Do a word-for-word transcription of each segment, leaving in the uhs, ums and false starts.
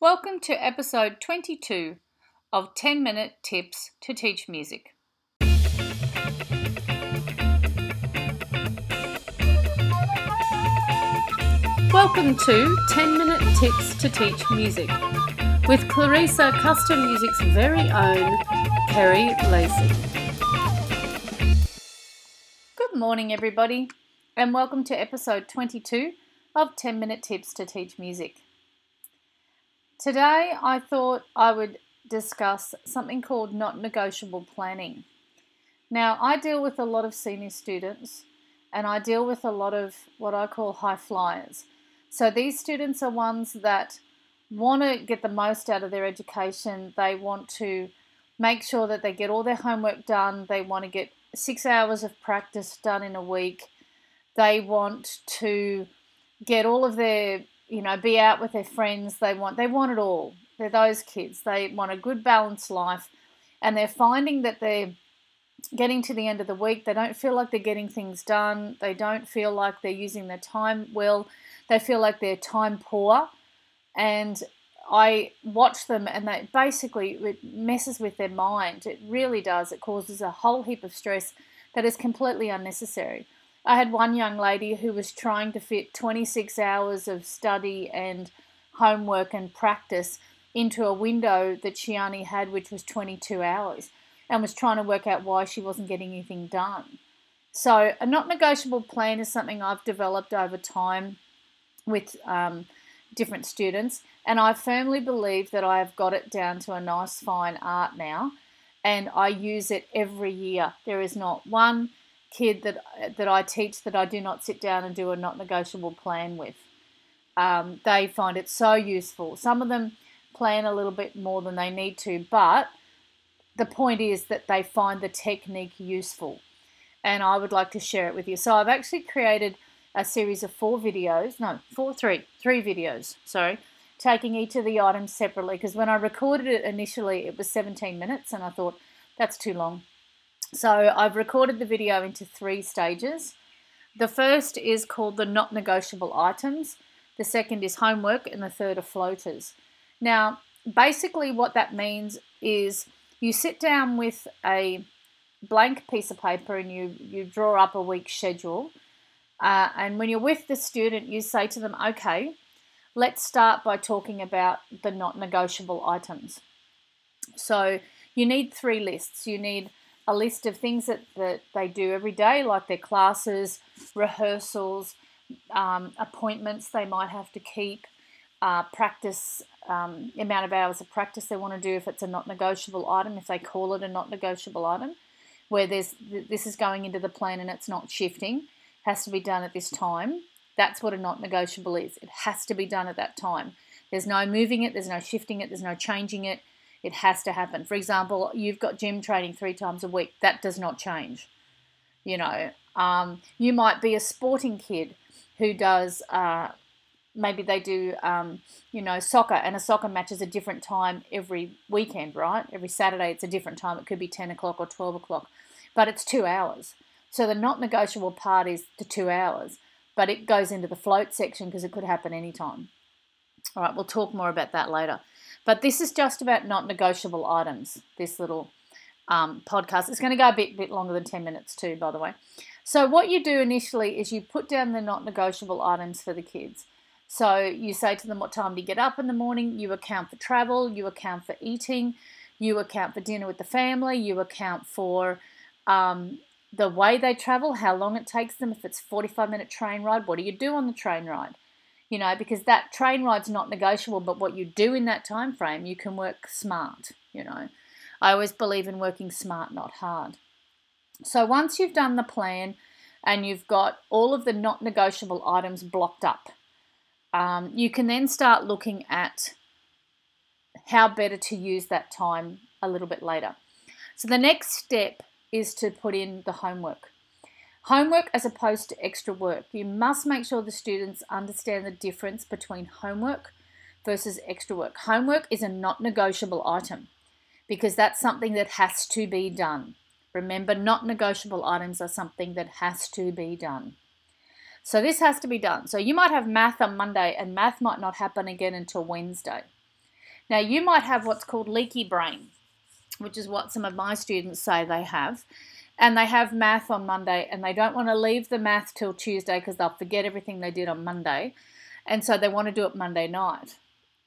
Welcome to episode twenty-two of ten minute Tips to Teach Music. Welcome to ten minute Tips to Teach Music with Clarissa Custom Music's very own Kerry Lacey. Good morning everybody and welcome to episode twenty-two of ten minute Tips to Teach Music. Today I thought I would discuss something called not negotiable planning. Now I deal with a lot of senior students and I deal with a lot of what I call high flyers. So these students are ones that want to get the most out of their education. They want to make sure that they get all their homework done. They want to get six hours of practice done in a week. They want to get all of their you know, be out with their friends. They want, they want it all. They're those kids. They want a good balanced life, and they're finding that they're getting to the end of the week. They don't feel like they're getting things done. They don't feel like they're using their time well. They feel like they're time poor, and I watch them, and they basically, it messes with their mind. It really does. It causes a whole heap of stress that is completely unnecessary. I had one young lady who was trying to fit twenty-six hours of study and homework and practice into a window that she only had, which was twenty-two hours, and was trying to work out why she wasn't getting anything done. So a not negotiable plan is something I've developed over time with um, different students, and I firmly believe that I have got it down to a nice fine art now, and I use it every year. There is not one kid that that I teach that I do not sit down and do a not negotiable plan with. Um, they find it so useful. Some of them plan a little bit more than they need to, but the point is that they find the technique useful, and I would like to share it with you. So I've actually created a series of four videos, no, four, three, three videos, sorry, taking each of the items separately, because when I recorded it initially it was seventeen minutes and I thought that's too long. So I've recorded the video into three stages. The first is called the not negotiable items, the second is homework, and the third are floaters. Now basically what that means is you sit down with a blank piece of paper and you, you draw up a week's schedule, uh, and when you're with the student you say to them, okay, let's start by talking about the not negotiable items. So you need three lists. You need a list of things that, that they do every day, like their classes, rehearsals, um, appointments they might have to keep, uh, practice, um, amount of hours of practice they want to do if it's a not negotiable item, if they call it a not negotiable item, where there's this is going into the plan and it's not shifting, has to be done at this time. That's what a not negotiable is. It has to be done at that time. There's no moving it, there's no shifting it, there's no changing it. It has to happen. For example, you've got gym training three times a week. That does not change. You know, um, you might be a sporting kid who does, uh, maybe they do, um, you know, soccer, and a soccer match is a different time every weekend, right? Every Saturday it's a different time. It could be ten o'clock or twelve o'clock, but it's two hours. So the not negotiable part is the two hours, but it goes into the float section because it could happen anytime. All right, we'll talk more about that later. But this is just about not negotiable items, this little um, podcast. It's going to go a bit, bit longer than ten minutes too, by the way. So what you do initially is you put down the not negotiable items for the kids. So you say to them, what time do you get up in the morning? You account for travel. You account for eating. You account for dinner with the family. You account for um, the way they travel, how long it takes them. If it's a forty-five minute train ride, what do you do on the train ride? You know, because that train ride's not negotiable, but what you do in that time frame, you can work smart, you know. I always believe in working smart, not hard. So once you've done the plan and you've got all of the not negotiable items blocked up, um, you can then start looking at how better to use that time a little bit later. So the next step is to put in the homework. Homework as opposed to extra work. You must make sure the students understand the difference between homework versus extra work. Homework is a not negotiable item because that's something that has to be done. Remember, not negotiable items are something that has to be done. So this has to be done. So you might have math on Monday and math might not happen again until Wednesday. Now, you might have what's called leaky brain, which is what some of my students say they have. And they have math on Monday and they don't want to leave the math till Tuesday because they'll forget everything they did on Monday. And so they want to do it Monday night.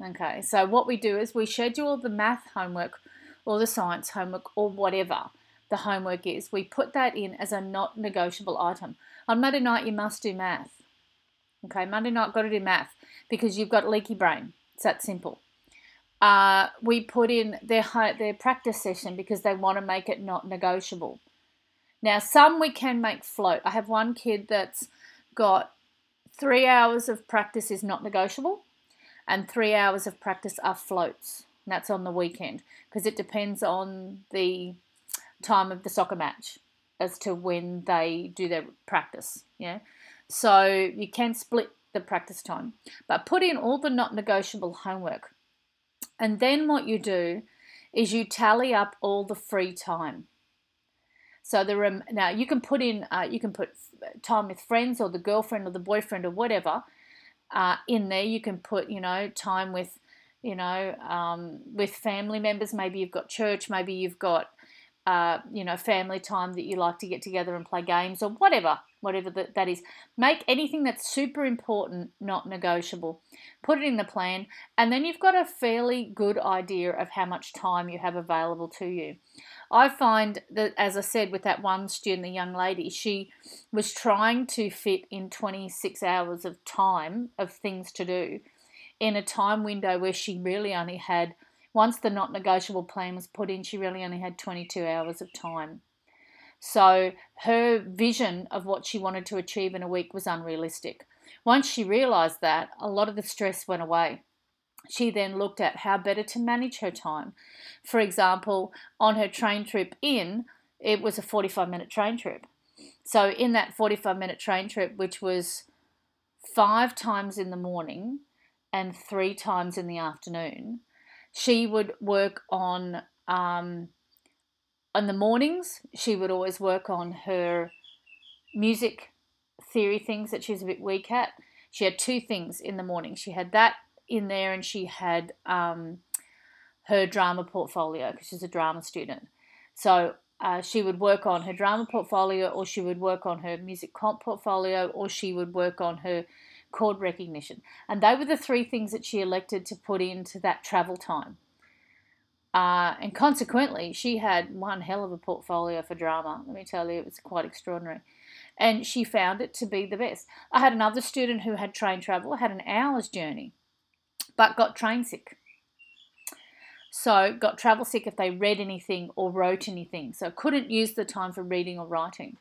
Okay, so what we do is we schedule the math homework or the science homework or whatever the homework is. We put that in as a not negotiable item. On Monday night, you must do math. Okay, Monday night, got to do math because you've got leaky brain. It's that simple. Uh, we put in their their practice session because they want to make it not negotiable. Now, some we can make float. I have one kid that's got three hours of practice is not negotiable and three hours of practice are floats, and that's on the weekend because it depends on the time of the soccer match as to when they do their practice. Yeah, so you can split the practice time, but put in all the not negotiable homework. And then what you do is you tally up all the free time. So the rem- now you can put in uh, you can put time with friends or the girlfriend or the boyfriend or whatever uh, in there. You can put you know time with you know um, with family members. Maybe you've got church. Maybe you've got uh, you know family time that you like to get together and play games or whatever. Whatever that, that is. Make anything that's super important not negotiable. Put it in the plan, and then you've got a fairly good idea of how much time you have available to you. I find that, as I said, with that one student, the young lady, she was trying to fit in twenty-six hours of time of things to do in a time window where she really only had, once the not negotiable plan was put in, she really only had twenty-two hours of time. So her vision of what she wanted to achieve in a week was unrealistic. Once she realised that, a lot of the stress went away. She then looked at how better to manage her time. For example, on her train trip in, it was a forty-five minute train trip. So in that forty-five minute train trip, which was five times in the morning and three times in the afternoon, she would work on... Um, In the mornings, she would always work on her music theory things that she was a bit weak at. She had two things in the morning. She had that in there and she had um, her drama portfolio because she's a drama student. So uh, she would work on her drama portfolio or she would work on her music comp portfolio or she would work on her chord recognition. And they were the three things that she elected to put into that travel time. Uh, and consequently, she had one hell of a portfolio for drama. Let me tell you, it was quite extraordinary. And she found it to be the best. I had another student who had train travel, had an hour's journey, but got train sick. So got travel sick if they read anything or wrote anything. So couldn't use the time for reading or writing.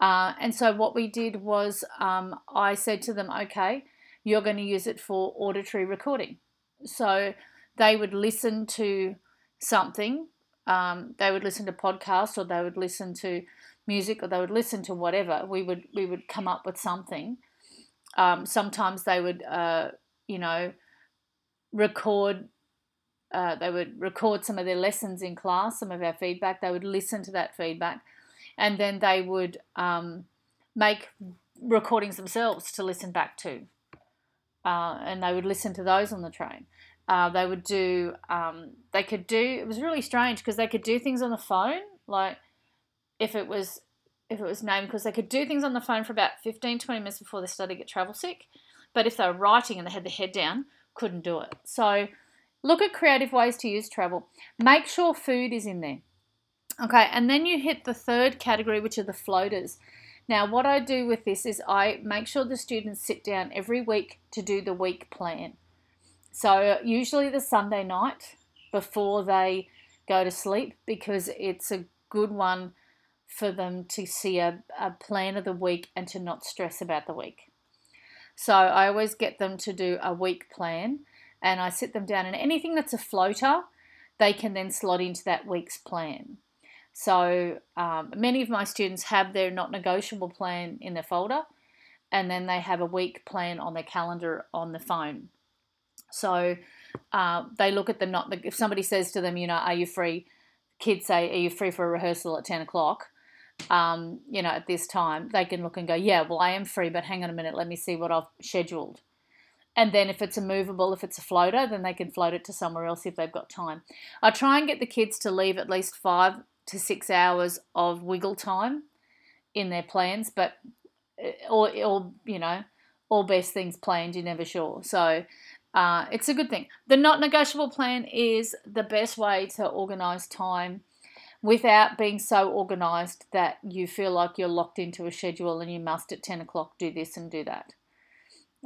Uh, and so what we did was um, I said to them, okay, you're going to use it for auditory recording. So they would listen to... something, um, they would listen to podcasts or they would listen to music or they would listen to whatever. We would we would come up with something. Um, sometimes they would, uh, you know, record. Uh, they would record some of their lessons in class, some of our feedback. They would listen to that feedback, and then they would um, make recordings themselves to listen back to, uh, and they would listen to those on the train. Uh, they would do, um, they could do, it was really strange because they could do things on the phone, like if it was if it was named, because they could do things on the phone for about fifteen, twenty minutes before they started to get travel sick. But if they were writing and they had their head down, couldn't do it. So look at creative ways to use travel. Make sure food is in there. Okay, and then you hit the third category, which are the floaters. Now, what I do with this is I make sure the students sit down every week to do the week plan. So usually the Sunday night before they go to sleep, because it's a good one for them to see a, a plan of the week and to not stress about the week. So I always get them to do a week plan and I sit them down, and anything that's a floater, they can then slot into that week's plan. So um, many of my students have their not negotiable plan in their folder, and then they have a week plan on their calendar on the phone. So uh, they look at the not, if somebody says to them, you know, are you free? Kids say, are you free for a rehearsal at ten o'clock, um, you know, at this time? They can look and go, yeah, well, I am free, but hang on a minute, let me see what I've scheduled. And then if it's a movable, if it's a floater, then they can float it to somewhere else if they've got time. I try and get the kids to leave at least five to six hours of wiggle time in their plans, but or, or you know, all best things planned, you're never sure. So uh, it's a good thing. The not negotiable plan is the best way to organise time without being so organised that you feel like you're locked into a schedule and you must at ten o'clock do this and do that.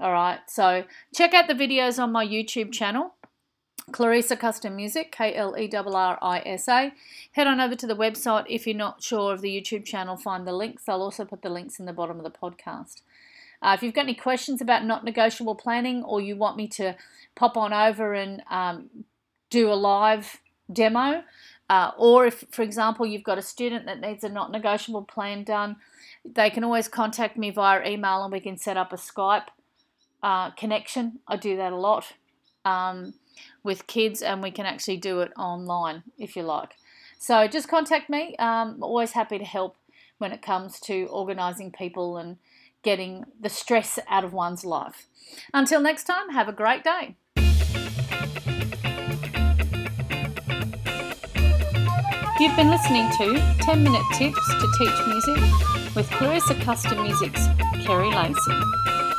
All right, so check out the videos on my YouTube channel, Clarissa Custom Music, K L E R R I S A. Head on over to the website. If you're not sure of the YouTube channel, find the links. I'll also put the links in the bottom of the podcast. Uh, if you've got any questions about not negotiable planning, or you want me to pop on over and um, do a live demo, uh, or if, for example, you've got a student that needs a not negotiable plan done, they can always contact me via email and we can set up a Skype Uh, connection. I do that a lot um, with kids, and we can actually do it online if you like. So just contact me. Um, I'm always happy to help when it comes to organising people and getting the stress out of one's life. Until next time, have a great day. You've been listening to ten minute Tips to Teach Music with Clarissa Custom Music's Kerry Lacey.